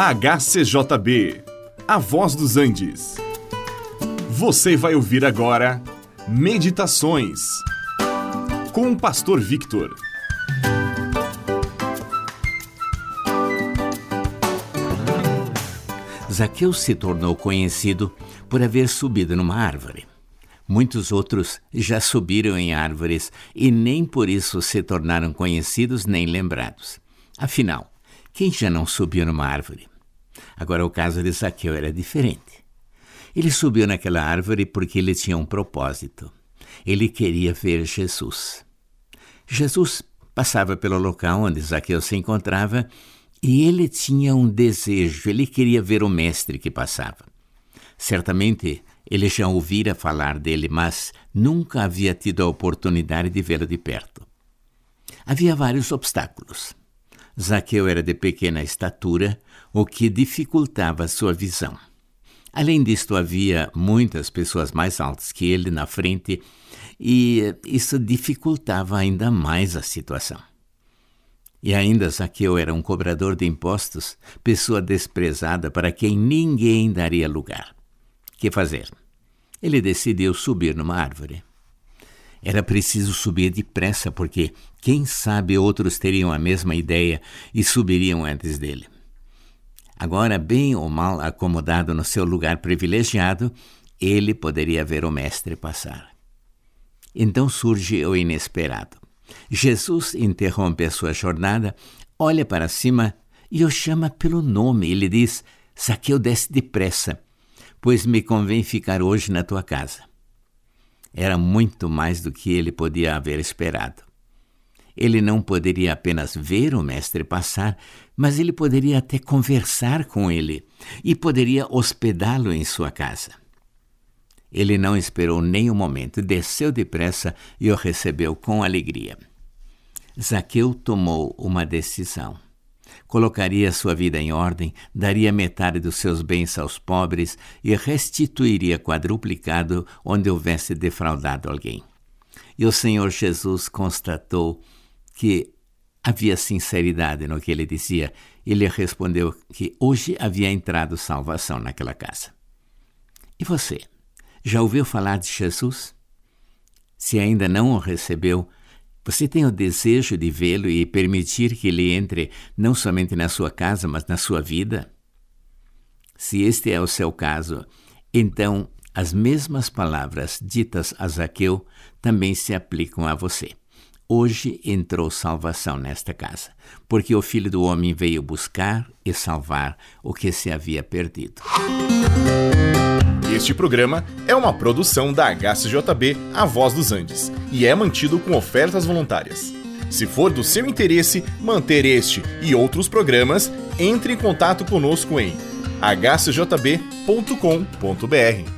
HCJB, A Voz dos Andes. Você vai ouvir agora Meditações, com o Pastor Victor. Zaqueu se tornou conhecido por haver subido numa árvore. Muitos outros já subiram em árvores e nem por isso se tornaram conhecidos nem lembrados. Afinal, quem já não subiu numa árvore? Agora, o caso de Zaqueu era diferente. Ele subiu naquela árvore porque ele tinha um propósito. Ele queria ver Jesus. Jesus passava pelo local onde Zaqueu se encontrava e ele tinha um desejo. Ele queria ver o mestre que passava. Certamente, ele já ouvira falar dele, mas nunca havia tido a oportunidade de vê-lo de perto. Havia vários obstáculos. Zaqueu era de pequena estatura, o que dificultava sua visão. Além disto, havia muitas pessoas mais altas que ele na frente e isso dificultava ainda mais a situação. E ainda Zaqueu era um cobrador de impostos, pessoa desprezada para quem ninguém daria lugar. Que fazer? Ele decidiu subir numa árvore. Era preciso subir depressa porque, quem sabe, outros teriam a mesma ideia e subiriam antes dele. Agora, bem ou mal acomodado no seu lugar privilegiado, ele poderia ver o mestre passar. Então surge o inesperado. Jesus interrompe a sua jornada, olha para cima e o chama pelo nome. Ele diz: Zaqueu, desce depressa, pois me convém ficar hoje na tua casa. Era muito mais do que ele podia haver esperado. Ele não poderia apenas ver o mestre passar, mas ele poderia até conversar com ele e poderia hospedá-lo em sua casa. Ele não esperou nem um momento, desceu depressa e o recebeu com alegria. Zaqueu tomou uma decisão. Colocaria sua vida em ordem, daria metade dos seus bens aos pobres e restituiria quadruplicado onde houvesse defraudado alguém. E o Senhor Jesus constatou que havia sinceridade no que ele dizia. Ele respondeu que hoje havia entrado salvação naquela casa. E você, já ouviu falar de Jesus? Se ainda não o recebeu, você tem o desejo de vê-lo e permitir que ele entre não somente na sua casa, mas na sua vida? Se este é o seu caso, então as mesmas palavras ditas a Zaqueu também se aplicam a você. Hoje entrou salvação nesta casa, porque o Filho do Homem veio buscar e salvar o que se havia perdido. Este programa é uma produção da HCJB, A Voz dos Andes, e é mantido com ofertas voluntárias. Se for do seu interesse manter este e outros programas, entre em contato conosco em hcjb.com.br.